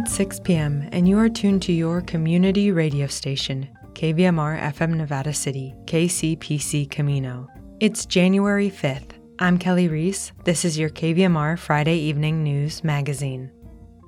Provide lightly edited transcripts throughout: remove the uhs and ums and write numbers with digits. It's 6 p.m., and you are tuned to your community radio station, KVMR-FM Nevada City, KCPC Camino. It's January 5th. I'm Kelly Reese. This is your KVMR Friday Evening News Magazine.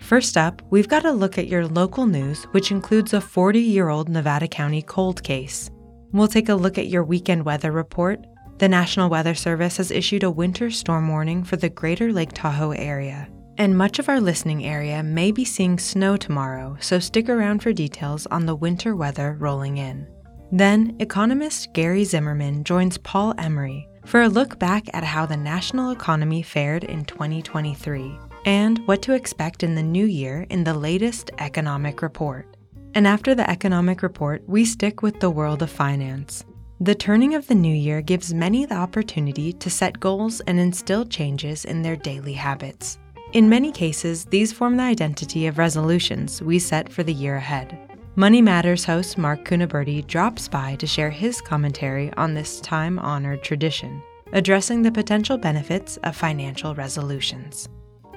First up, we've got a look at your local news, which includes a 40-year-old Nevada County cold case. We'll take a look at your weekend weather report. The National Weather Service has issued a winter storm warning for the greater Lake Tahoe area. And much of our listening area may be seeing snow tomorrow, so stick around for details on the winter weather rolling in. Then, economist Gary Zimmerman joins Paul Emery for a look back at how the national economy fared in 2023 and what to expect in the new year in the latest Economic Report. And after the Economic Report, we stick with the world of finance. The turning of the new year gives many the opportunity to set goals and instill changes in their daily habits. In many cases, these form the identity of resolutions we set for the year ahead. Money Matter's host Marc Cuniberti drops by to share his commentary on this time-honored tradition, addressing the potential benefits of financial resolutions.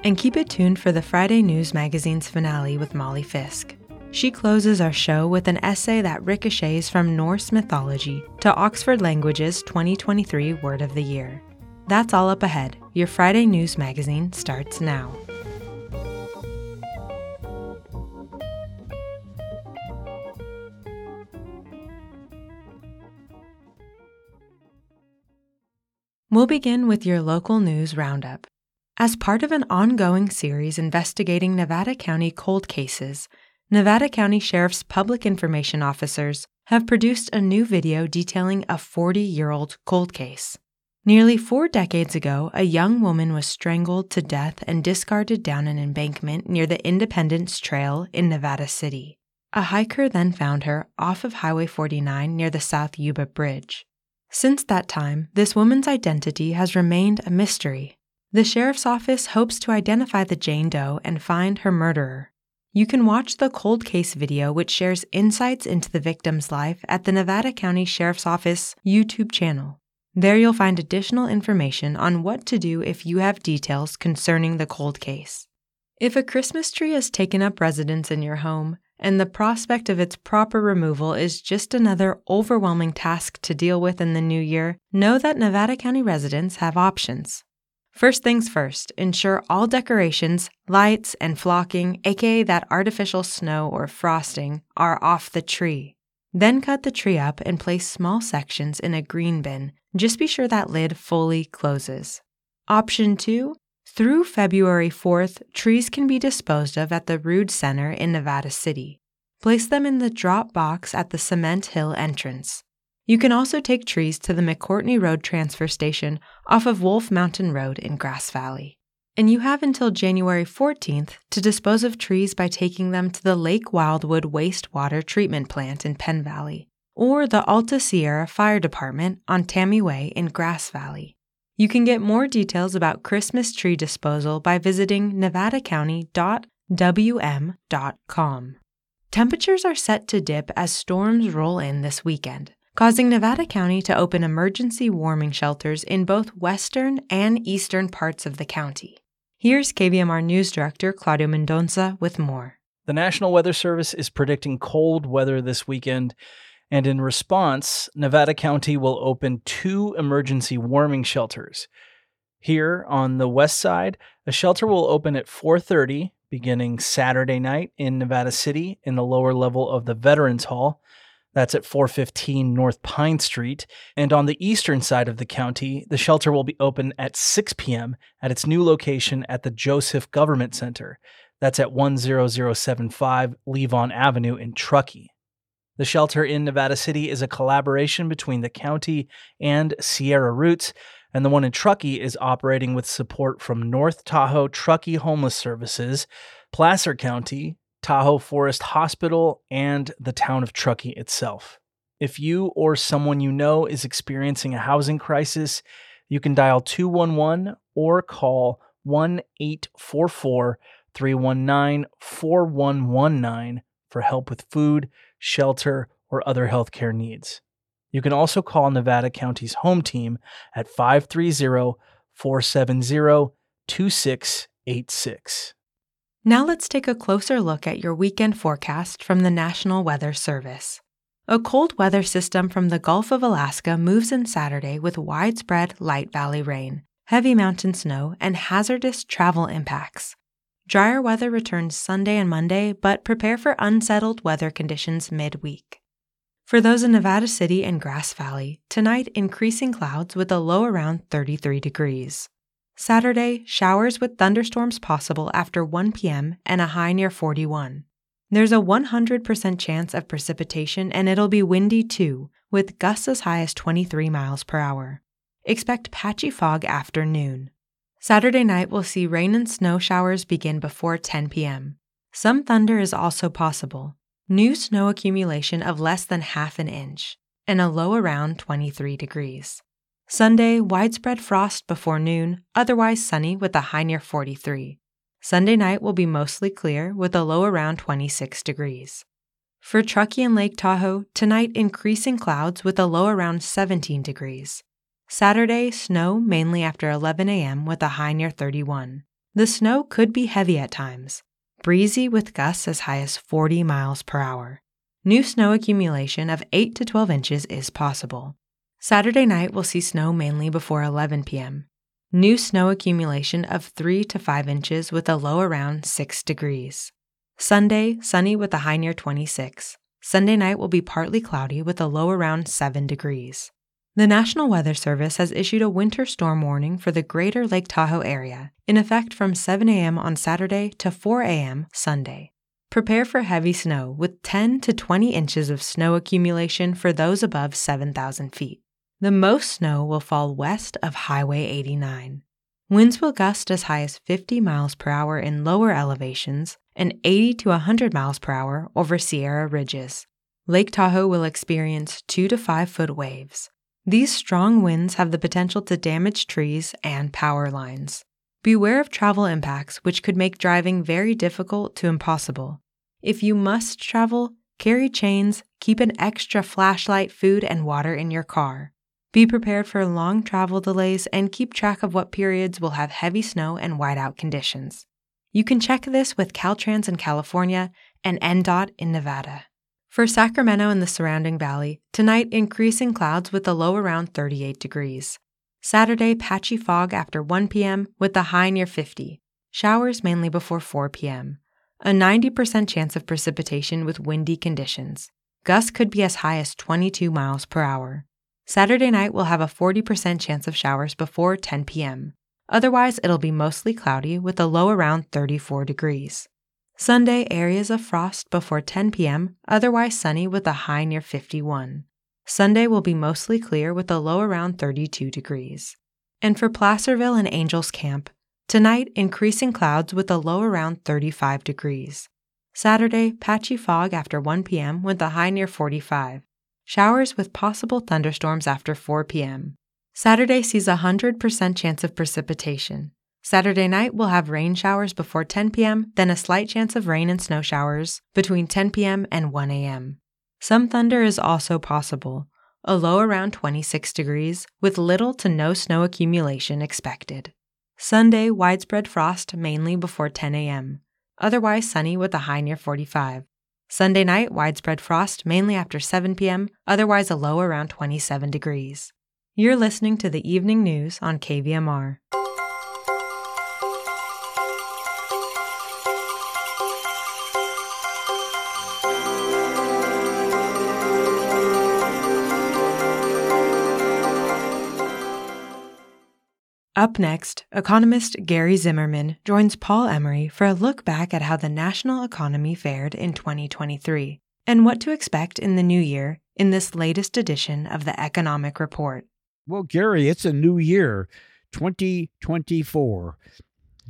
And keep it tuned for the Friday News Magazine's finale with Molly Fisk. She closes our show with an essay that ricochets from Norse mythology to Oxford Languages' 2023 Word of the Year. That's all up ahead. Your Friday News Magazine starts now. We'll begin with your local news roundup. As part of an ongoing series investigating Nevada County cold cases, Nevada County Sheriff's Public Information Officers have produced a new video detailing a 40-year-old cold case. Nearly 4 decades ago, a young woman was strangled to death and discarded down an embankment near the Independence Trail in Nevada City. A hiker then found her off of Highway 49 near the South Yuba Bridge. Since that time, this woman's identity has remained a mystery. The sheriff's office hopes to identify the Jane Doe and find her murderer. You can watch the cold case video, which shares insights into the victim's life, at the Nevada County Sheriff's Office YouTube channel. There you'll find additional information on what to do if you have details concerning the cold case. If a Christmas tree has taken up residence in your home, and the prospect of its proper removal is just another overwhelming task to deal with in the new year, know that Nevada County residents have options. First things first, ensure all decorations, lights, and flocking, aka that artificial snow or frosting, are off the tree. Then cut the tree up and place small sections in a green bin. Just be sure that lid fully closes. Option 2. Through February 4th, trees can be disposed of at the Rood Center in Nevada City. Place them in the drop box at the Cement Hill entrance. You can also take trees to the McCourtney Road Transfer Station off of Wolf Mountain Road in Grass Valley. And you have until January 14th to dispose of trees by taking them to the Lake Wildwood Wastewater Treatment Plant in Penn Valley or the Alta Sierra Fire Department on Tammy Way in Grass Valley. You can get more details about Christmas tree disposal by visiting nevadacounty.wm.com. Temperatures are set to dip as storms roll in this weekend, causing Nevada County to open emergency warming shelters in both western and eastern parts of the county. Here's KVMR News Director Claudio Mendoza with more. The National Weather Service is predicting cold weather this weekend, and in response, Nevada County will open 2 emergency warming shelters. Here on the west side, a shelter will open at 4:30 beginning Saturday night in Nevada City in the lower level of the Veterans Hall. That's at 415 North Pine Street. And on the eastern side of the county, the shelter will be open at 6 p.m. at its new location at the Joseph Government Center. That's at 10075 Levon Avenue in Truckee. The shelter in Nevada City is a collaboration between the county and Sierra Roots, and the one in Truckee is operating with support from North Tahoe Truckee Homeless Services, Placer County, Tahoe Forest Hospital, and the town of Truckee itself. If you or someone you know is experiencing a housing crisis, you can dial 211 or call 1-844-319-4119 for help with food, shelter, or other healthcare needs. You can also call Nevada County's home team at 530-470-2686. Now let's take a closer look at your weekend forecast from the National Weather Service. A cold weather system from the Gulf of Alaska moves in Saturday with widespread light valley rain, heavy mountain snow, and hazardous travel impacts. Drier weather returns Sunday and Monday, but prepare for unsettled weather conditions midweek. For those in Nevada City and Grass Valley, tonight increasing clouds with a low around 33 degrees. Saturday, showers with thunderstorms possible after 1 p.m. and a high near 41. There's a 100% chance of precipitation and it'll be windy too, with gusts as high as 23 miles per hour. Expect patchy fog after noon. Saturday night will see rain and snow showers begin before 10 p.m. Some thunder is also possible. New snow accumulation of less than half an inch, and a low around 23 degrees. Sunday, widespread frost before noon, otherwise sunny with a high near 43. Sunday night will be mostly clear with a low around 26 degrees. For Truckee and Lake Tahoe, tonight increasing clouds with a low around 17 degrees. Saturday, snow mainly after 11 a.m. with a high near 31. The snow could be heavy at times, breezy with gusts as high as 40 miles per hour. New snow accumulation of 8 to 12 inches is possible. Saturday night will see snow mainly before 11 p.m. New snow accumulation of 3 to 5 inches with a low around 6 degrees. Sunday, sunny with a high near 26. Sunday night will be partly cloudy with a low around 7 degrees. The National Weather Service has issued a winter storm warning for the greater Lake Tahoe area, in effect from 7 a.m. on Saturday to 4 a.m. Sunday. Prepare for heavy snow with 10 to 20 inches of snow accumulation for those above 7,000 feet. The most snow will fall west of Highway 89. Winds will gust as high as 50 miles per hour in lower elevations and 80 to 100 miles per hour over Sierra ridges. Lake Tahoe will experience 2 to 5-foot waves. These strong winds have the potential to damage trees and power lines. Beware of travel impacts, which could make driving very difficult to impossible. If you must travel, carry chains, keep an extra flashlight, food, and water in your car. Be prepared for long travel delays and keep track of what periods will have heavy snow and whiteout conditions. You can check this with Caltrans in California and NDOT in Nevada. For Sacramento and the surrounding valley, tonight increasing clouds with a low around 38 degrees. Saturday, patchy fog after 1 p.m. with a high near 50. Showers mainly before 4 p.m. A 90% chance of precipitation with windy conditions. Gusts could be as high as 22 miles per hour. Saturday night will have a 40% chance of showers before 10 p.m. Otherwise, it'll be mostly cloudy with a low around 34 degrees. Sunday, areas of frost before 10 p.m., otherwise sunny with a high near 51. Sunday will be mostly clear with a low around 32 degrees. And for Placerville and Angels Camp, tonight increasing clouds with a low around 35 degrees. Saturday, patchy fog after 1 p.m. with a high near 45. Showers with possible thunderstorms after 4 p.m. Saturday sees a 100% chance of precipitation. Saturday night will have rain showers before 10 p.m., then a slight chance of rain and snow showers between 10 p.m. and 1 a.m. Some thunder is also possible, a low around 26 degrees, with little to no snow accumulation expected. Sunday, widespread frost mainly before 10 a.m., otherwise sunny with a high near 45. Sunday night, widespread frost mainly after 7 p.m., otherwise a low around 27 degrees. You're listening to the Evening News on KVMR. Up next, economist Gary Zimmerman joins Paul Emery for a look back at how the national economy fared in 2023 and what to expect in the new year in this latest edition of the Economic Report. Well, Gary, it's a new year, 2024.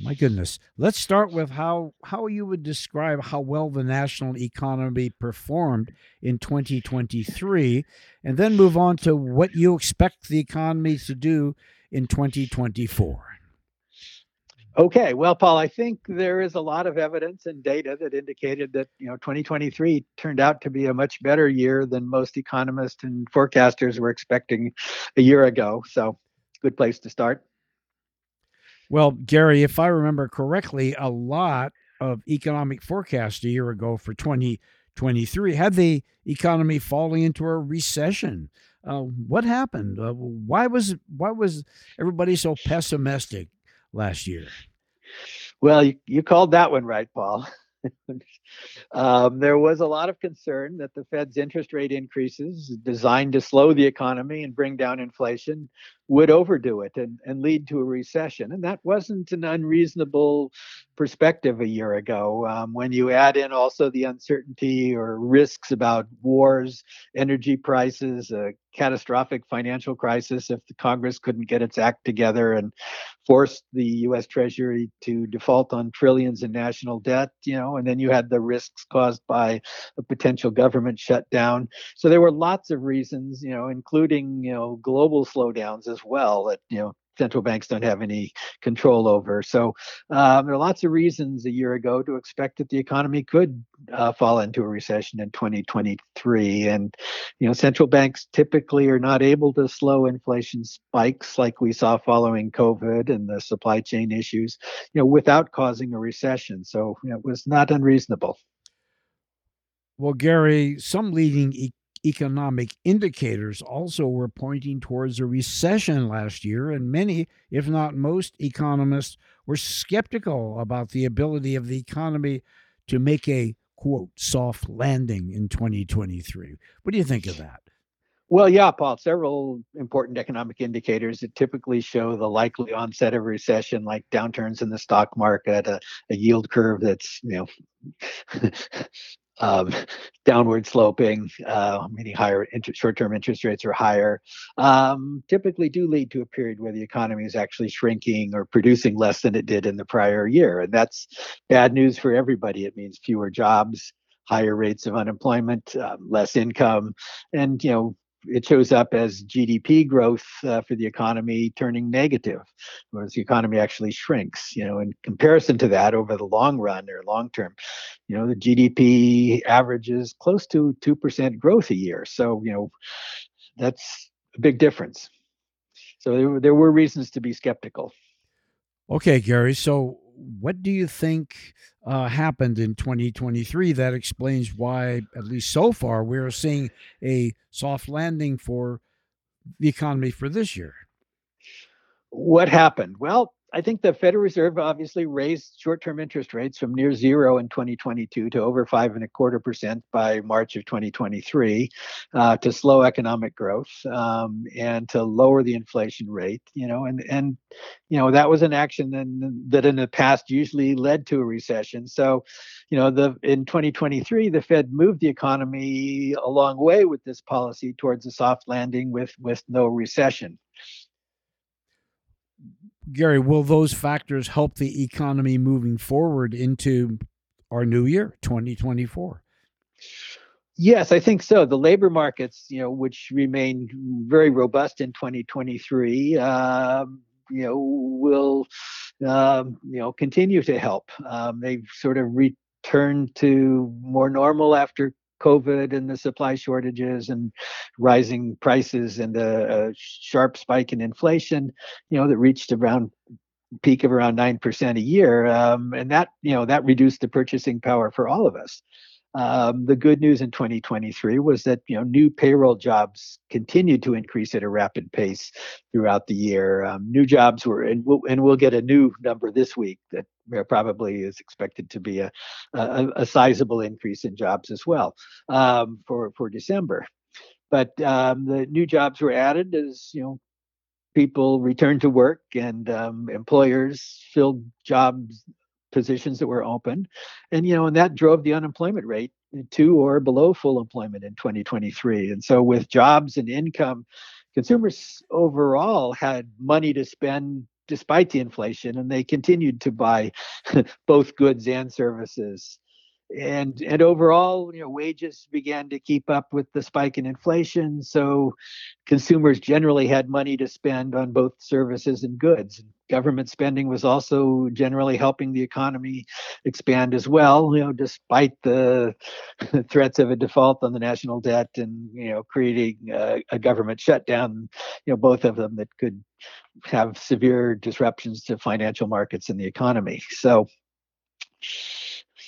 My goodness. Let's start with how you would describe how well the national economy performed in 2023, and then move on to what you expect the economy to do in 2024. Okay. Well, Paul, I think there is a lot of evidence and data that indicated that, 2023 turned out to be a much better year than most economists and forecasters were expecting a year ago. So, good place to start. Well, Gary, if I remember correctly, a lot of economic forecast a year ago for 2023 had the economy falling into a recession. What happened? Why was everybody so pessimistic last year? Well, you called that one right, Paul. There was a lot of concern that the Fed's interest rate increases designed to slow the economy and bring down inflation would overdo it and lead to a recession. And that wasn't an unreasonable perspective a year ago. When you add in also the uncertainty or risks about wars, energy prices, a catastrophic financial crisis if the Congress couldn't get its act together and forced the U.S. Treasury to default on trillions in national debt, and then you had the risks caused by a potential government shutdown. So there were lots of reasons, including, global slowdowns as well that, central banks don't have any control over. So there are lots of reasons a year ago to expect that the economy could fall into a recession in 2023. And, central banks typically are not able to slow inflation spikes like we saw following COVID and the supply chain issues, without causing a recession. So it was not unreasonable. Well, Gary, some leading economic indicators also were pointing towards a recession last year, and many, if not most, economists were skeptical about the ability of the economy to make a, quote, soft landing in 2023. What do you think of that? Well, yeah, Paul, several important economic indicators that typically show the likely onset of recession, like downturns in the stock market, a yield curve that's, downward sloping, meaning higher short-term interest rates are higher, typically do lead to a period where the economy is actually shrinking or producing less than it did in the prior year. And that's bad news for everybody. It means fewer jobs, higher rates of unemployment, less income, and, it shows up as GDP growth for the economy turning negative, whereas the economy actually shrinks. In comparison to that, over the long run or long term, the GDP averages close to 2% growth a year. So, that's a big difference. So there were reasons to be skeptical. Okay, Gary. So what do you think happened in 2023 that explains why, at least so far, we're seeing a soft landing for the economy for this year? What happened? Well, I think the Federal Reserve obviously raised short-term interest rates from near zero in 2022 to over 5.25% by March of 2023 to slow economic growth and to lower the inflation rate. That was an action that in the past usually led to a recession. So, in 2023, the Fed moved the economy a long way with this policy towards a soft landing with no recession. Gary, will those factors help the economy moving forward into our new year, 2024? Yes, I think so. The labor markets, which remained very robust in 2023, will, continue to help. They've sort of returned to more normal after COVID and the supply shortages and rising prices and the sharp spike in inflation, that reached around peak of around 9% a year. And that, that reduced the purchasing power for all of us. The good news in 2023 was that, new payroll jobs continued to increase at a rapid pace throughout the year. New jobs were, and we'll get a new number this week that probably is expected to be a sizable increase in jobs as well for December. But the new jobs were added as, people returned to work and employers filled jobs positions that were open. And, and that drove the unemployment rate to or below full employment in 2023. And so with jobs and income, consumers overall had money to spend despite the inflation, and they continued to buy both goods and services. And overall, wages began to keep up with the spike in inflation. So consumers generally had money to spend on both services and goods. Government spending was also generally helping the economy expand as well, despite the threats of a default on the national debt and, creating a government shutdown, both of them that could have severe disruptions to financial markets and the economy. So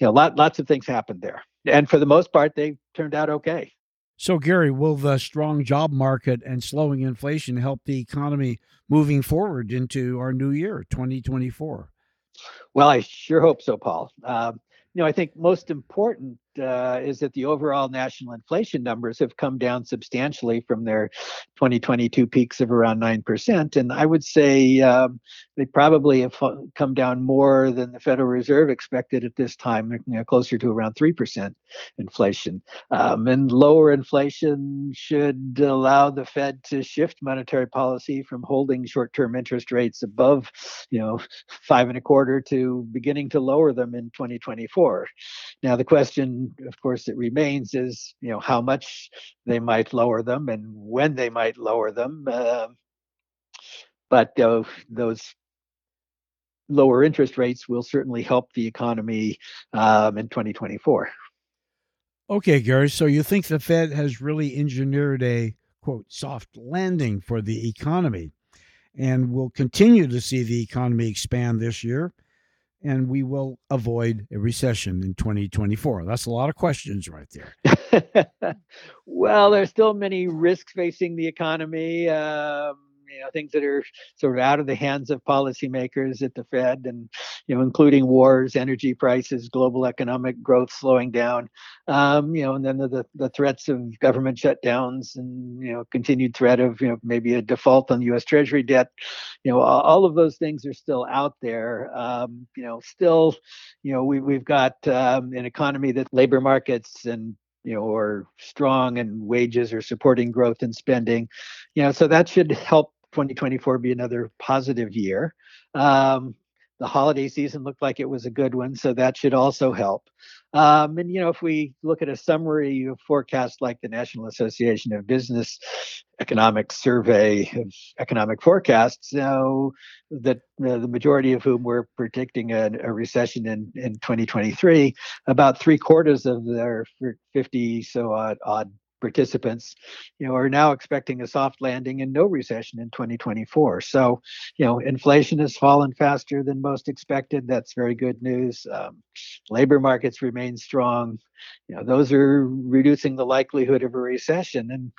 lots of things happened there. And for the most part, they turned out okay. So, Gary, will the strong job market and slowing inflation help the economy moving forward into our new year, 2024? Well, I sure hope so, Paul. I think most important is that the overall national inflation numbers have come down substantially from their 2022 peaks of around 9%. And I would say they probably have come down more than the Federal Reserve expected at this time, closer to around 3% inflation. And lower inflation should allow the Fed to shift monetary policy from holding short-term interest rates above, 5.25 to beginning to lower them in 2024. Now, the question, of course, that remains is, how much they might lower them and when they might lower them. But those lower interest rates will certainly help the economy in 2024. Okay, Gary, so you think the Fed has really engineered a, quote, soft landing for the economy, and we'll continue to see the economy expand this year, and we will avoid a recession in 2024. That's a lot of questions right there. Well, there's still many risks facing the economy, things that are sort of out of the hands of policymakers at the Fed, and, including wars, energy prices, global economic growth slowing down, and then the threats of government shutdowns and, continued threat of, maybe a default on U.S. Treasury debt. All of those things are still out there. We've got an economy that labor markets and or strong, and wages are supporting growth and spending. So that should help 2024 be another positive year. The holiday season looked like it was a good one, so that should also help. If we look at a summary of forecasts like the National Association of Business Economic Survey of Economic Forecasts, so that the majority of whom were predicting a recession in 2023, about 3/4 of their 50 so odd participants, are now expecting a soft landing and no recession in 2024. So, inflation has fallen faster than most expected. That's very good news. Labor markets remain strong. Those are reducing the likelihood of a recession. And,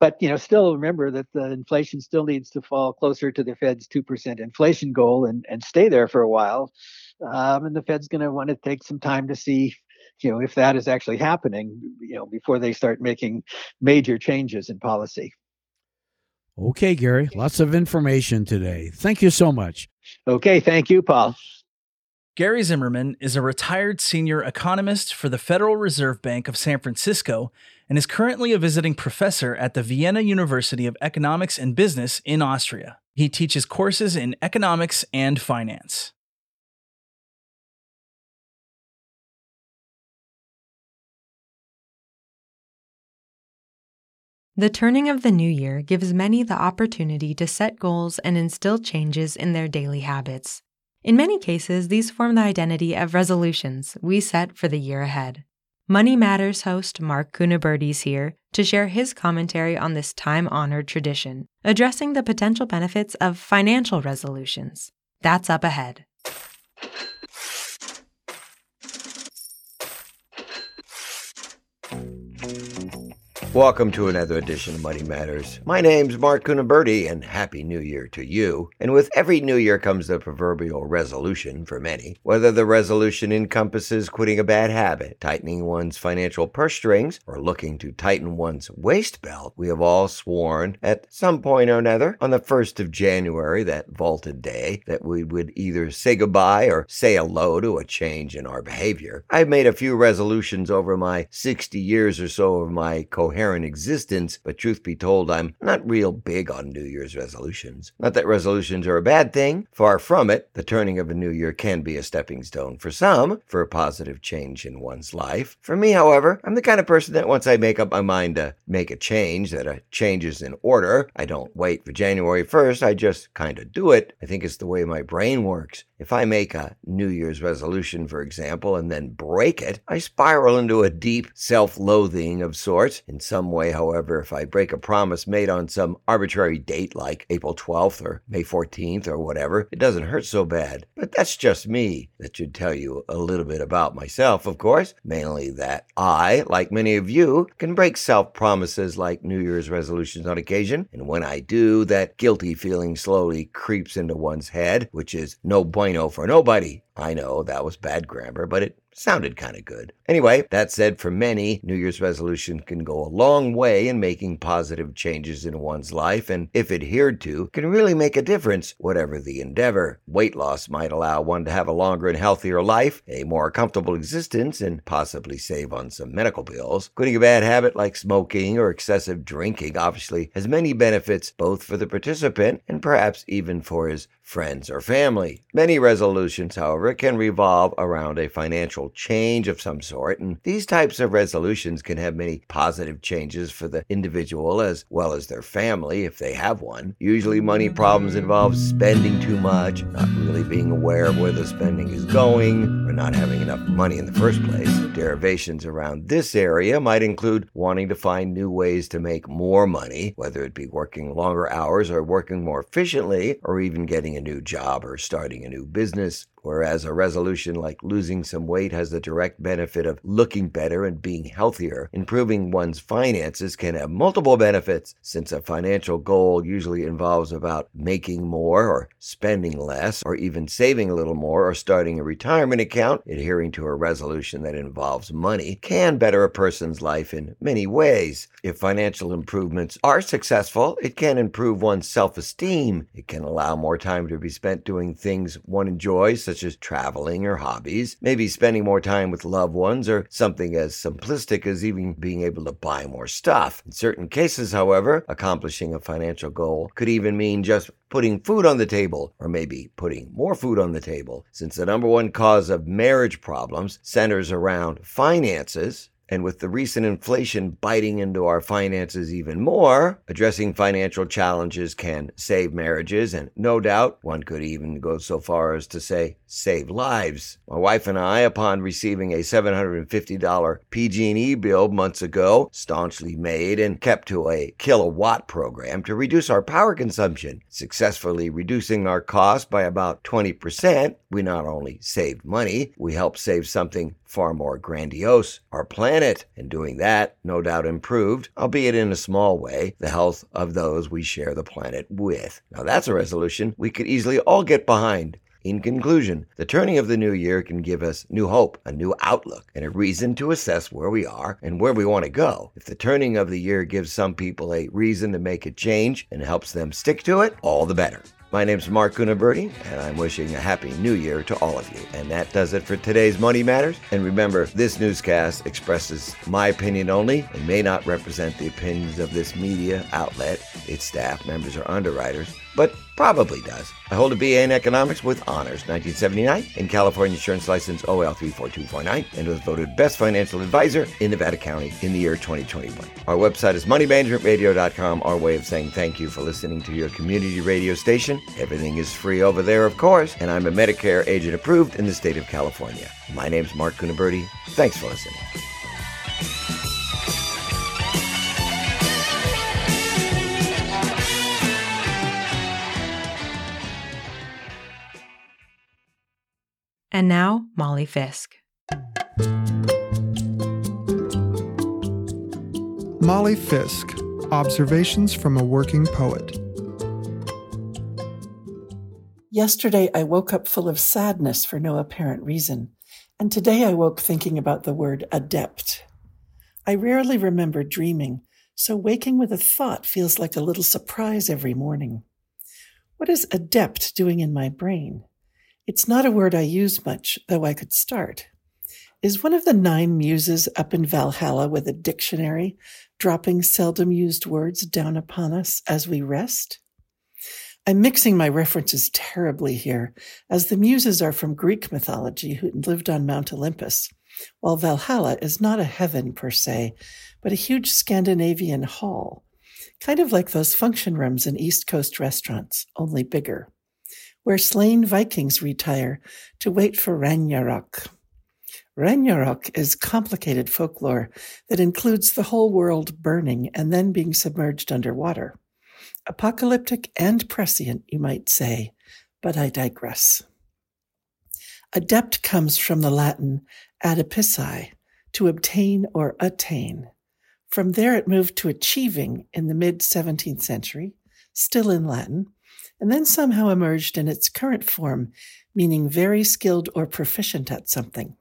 but still remember that the inflation still needs to fall closer to the Fed's 2% inflation goal and stay there for a while. And the Fed's going to want to take some time to see if that is actually happening, before they start making major changes in policy. Okay, Gary, lots of information today. Thank you so much. Okay, thank you, Paul. Gary Zimmerman is a retired senior economist for the Federal Reserve Bank of San Francisco and is currently a visiting professor at the Vienna University of Economics and Business in Austria. He teaches courses in economics and finance. The turning of the new year gives many the opportunity to set goals and instill changes in their daily habits. In many cases, these form the identity of resolutions we set for the year ahead. Money Matters host Marc Cuniberti is here to share his commentary on this time-honored tradition, addressing the potential benefits of financial resolutions. That's up ahead. Welcome to another edition of Money Matters. My name's Marc Cuniberti, and Happy New Year to you. And with every new year comes the proverbial resolution for many. Whether the resolution encompasses quitting a bad habit, tightening one's financial purse strings, or looking to tighten one's waist belt, we have all sworn at some point or another on the 1st of January, that vaulted day, that we would either say goodbye or say hello to a change in our behavior. I've made a few resolutions over my 60 years or so of my coherent existence, but truth be told, I'm not real big on New Year's resolutions. Not that resolutions are a bad thing. Far from it. The turning of a new year can be a stepping stone for some, for a positive change in one's life. For me, however, I'm the kind of person that once I make up my mind to make a change, that a change is in order. I don't wait for January 1st. I just kind of do it. I think it's the way my brain works. If I make a New Year's resolution, for example, and then break it, I spiral into a deep self-loathing of sorts. In some way, however, if I break a promise made on some arbitrary date like April 12th or May 14th or whatever, it doesn't hurt so bad. But that's just me. That should tell you a little bit about myself, of course, mainly that I, like many of you, can break self-promises like New Year's resolutions on occasion. And when I do, that guilty feeling slowly creeps into one's head, which is no bueno for nobody. I know that was bad grammar, but it sounded kind of good. Anyway, that said, for many, New Year's resolutions can go a long way in making positive changes in one's life, and if adhered to, can really make a difference, whatever the endeavor. Weight loss might allow one to have a longer and healthier life, a more comfortable existence, and possibly save on some medical bills. Quitting a bad habit like smoking or excessive drinking obviously has many benefits, both for the participant and perhaps even for his friends or family. Many resolutions, however, can revolve around a financial change of some sort, and these types of resolutions can have many positive changes for the individual as well as their family if they have one. Usually money problems involve spending too much, not really being aware of where the spending is going, or not having enough money in the first place. Derivations around this area might include wanting to find new ways to make more money, whether it be working longer hours or working more efficiently, or even getting a new job or starting a new business. Whereas a resolution like losing some weight has the direct benefit of looking better and being healthier, improving one's finances can have multiple benefits, since a financial goal usually involves about making more or spending less or even saving a little more or starting a retirement account. Adhering to a resolution that involves money can better a person's life in many ways. If financial improvements are successful, it can improve one's self-esteem. It can allow more time to be spent doing things one enjoys, such as traveling or hobbies, maybe spending more time with loved ones, or something as simplistic as even being able to buy more stuff. In certain cases, however, accomplishing a financial goal could even mean just putting food on the table, or maybe putting more food on the table, since the number one cause of marriage problems centers around finances. And with the recent inflation biting into our finances even more, addressing financial challenges can save marriages, and no doubt, one could even go so far as to say, save lives. My wife and I, upon receiving a $750 PG&E bill months ago, staunchly made and kept to a kilowatt program to reduce our power consumption. Successfully reducing our cost by about 20%, we not only saved money, we helped save something far more grandiose, our planet, and doing that no doubt improved, albeit in a small way, the health of those we share the planet with. Now that's a resolution we could easily all get behind. In conclusion, the turning of the new year can give us new hope, a new outlook, and a reason to assess where we are and where we want to go. If the turning of the year gives some people a reason to make a change and helps them stick to it, all the better. My name's Marc Cuniberti, and I'm wishing a happy new year to all of you. And that does it for today's Money Matters. And remember, this newscast expresses my opinion only and may not represent the opinions of this media outlet, its staff, members, or underwriters, but probably does. I hold a BA in Economics with honors, 1979, and California Insurance License OL 34249, and was voted Best Financial Advisor in Nevada County in the year 2021. Our website is moneymanagementradio.com, our way of saying thank you for listening to your community radio station. Everything is free over there, of course, and I'm a Medicare agent approved in the state of California. My name's Marc Cuniberti. Thanks for listening. And now, Molly Fisk. Molly Fisk, Observations from a Working Poet. Yesterday, I woke up full of sadness for no apparent reason, and today I woke thinking about the word adept. I rarely remember dreaming, so waking with a thought feels like a little surprise every morning. What is adept doing in my brain? It's not a word I use much, though I could start. Is one of the 9 muses up in Valhalla with a dictionary, dropping seldom-used words down upon us as we rest? I'm mixing my references terribly here, as the muses are from Greek mythology who lived on Mount Olympus, while Valhalla is not a heaven per se, but a huge Scandinavian hall, kind of like those function rooms in East Coast restaurants, only bigger. where slain Vikings retire to wait for Ragnarok. Ragnarok is complicated folklore that includes the whole world burning and then being submerged underwater. Apocalyptic and prescient, you might say, but I digress. Adept comes from the Latin adipici, to obtain or attain. From there it moved to achieving in the mid-17th century, still in Latin, and then somehow emerged in its current form, meaning very skilled or proficient at something.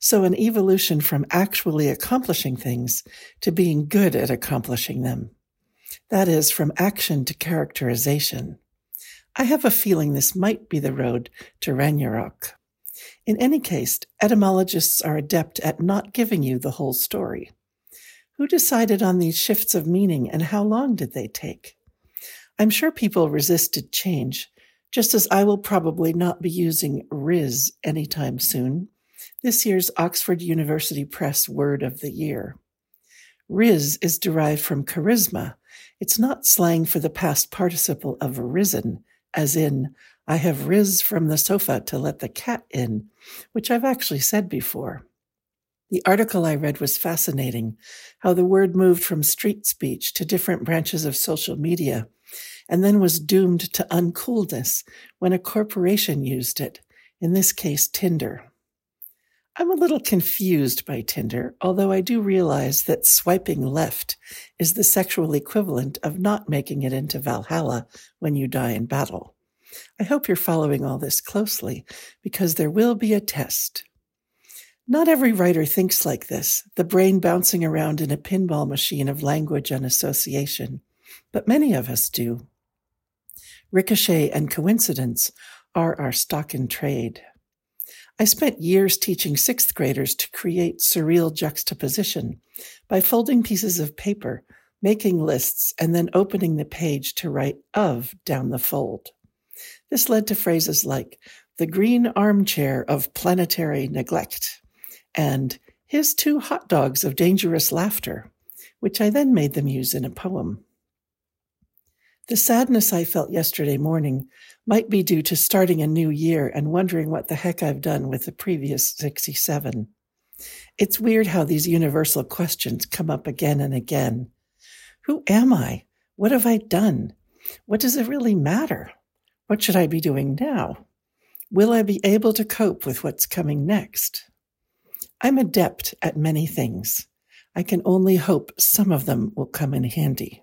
So an evolution from actually accomplishing things to being good at accomplishing them. That is, from action to characterization. I have a feeling this might be the road to Ragnarok. In any case, etymologists are adept at not giving you the whole story. Who decided on these shifts of meaning and how long did they take? I'm sure people resisted change, just as I will probably not be using Riz anytime soon, this year's Oxford University Press Word of the Year. Riz is derived from charisma. It's not slang for the past participle of risen, as in, I have riz from the sofa to let the cat in, which I've actually said before. The article I read was fascinating, how the word moved from street speech to different branches of social media, and then was doomed to uncoolness when a corporation used it, in this case, Tinder. I'm a little confused by Tinder, although I do realize that swiping left is the sexual equivalent of not making it into Valhalla when you die in battle. I hope you're following all this closely, because there will be a test. Not every writer thinks like this, the brain bouncing around in a pinball machine of language and association, but many of us do. Ricochet and coincidence are our stock in trade. I spent years teaching sixth graders to create surreal juxtaposition by folding pieces of paper, making lists, and then opening the page to write of down the fold. This led to phrases like, the green armchair of planetary neglect, and his two hot dogs of dangerous laughter, which I then made them use in a poem. The sadness I felt yesterday morning might be due to starting a new year and wondering what the heck I've done with the previous 67. It's weird how these universal questions come up again and again. Who am I? What have I done? What does it really matter? What should I be doing now? Will I be able to cope with what's coming next? I'm adept at many things. I can only hope some of them will come in handy.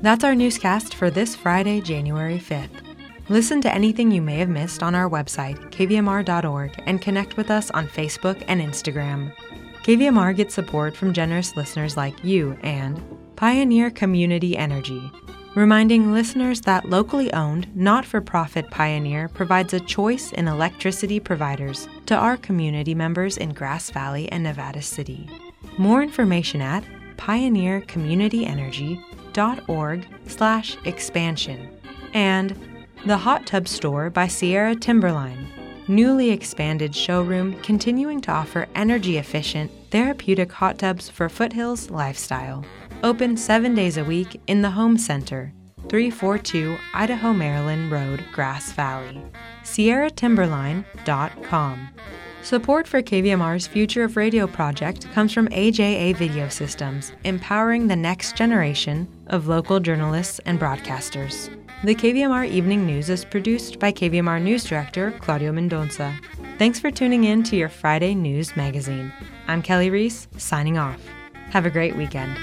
That's our newscast for this Friday, January 5th. Listen to anything you may have missed on our website, kvmr.org, and connect with us on Facebook and Instagram. KVMR gets support from generous listeners like you and Pioneer Community Energy, reminding listeners that locally owned, not-for-profit Pioneer provides a choice in electricity providers to our community members in Grass Valley and Nevada City. More information at pioneercommunityenergy.org/expansion and The Hot Tub Store by Sierra Timberline, newly expanded showroom continuing to offer energy-efficient, therapeutic hot tubs for foothills lifestyle. Open 7 days a week in the Home Center, 342 Idaho Maryland Road, Grass Valley. SierraTimberline.com. Support for KVMR's Future of Radio project comes from AJA Video Systems, empowering the next generation of local journalists and broadcasters. The KVMR Evening News is produced by KVMR News Director Claudio Mendoza. Thanks for tuning in to your Friday News Magazine. I'm Kelly Reese, signing off. Have a great weekend.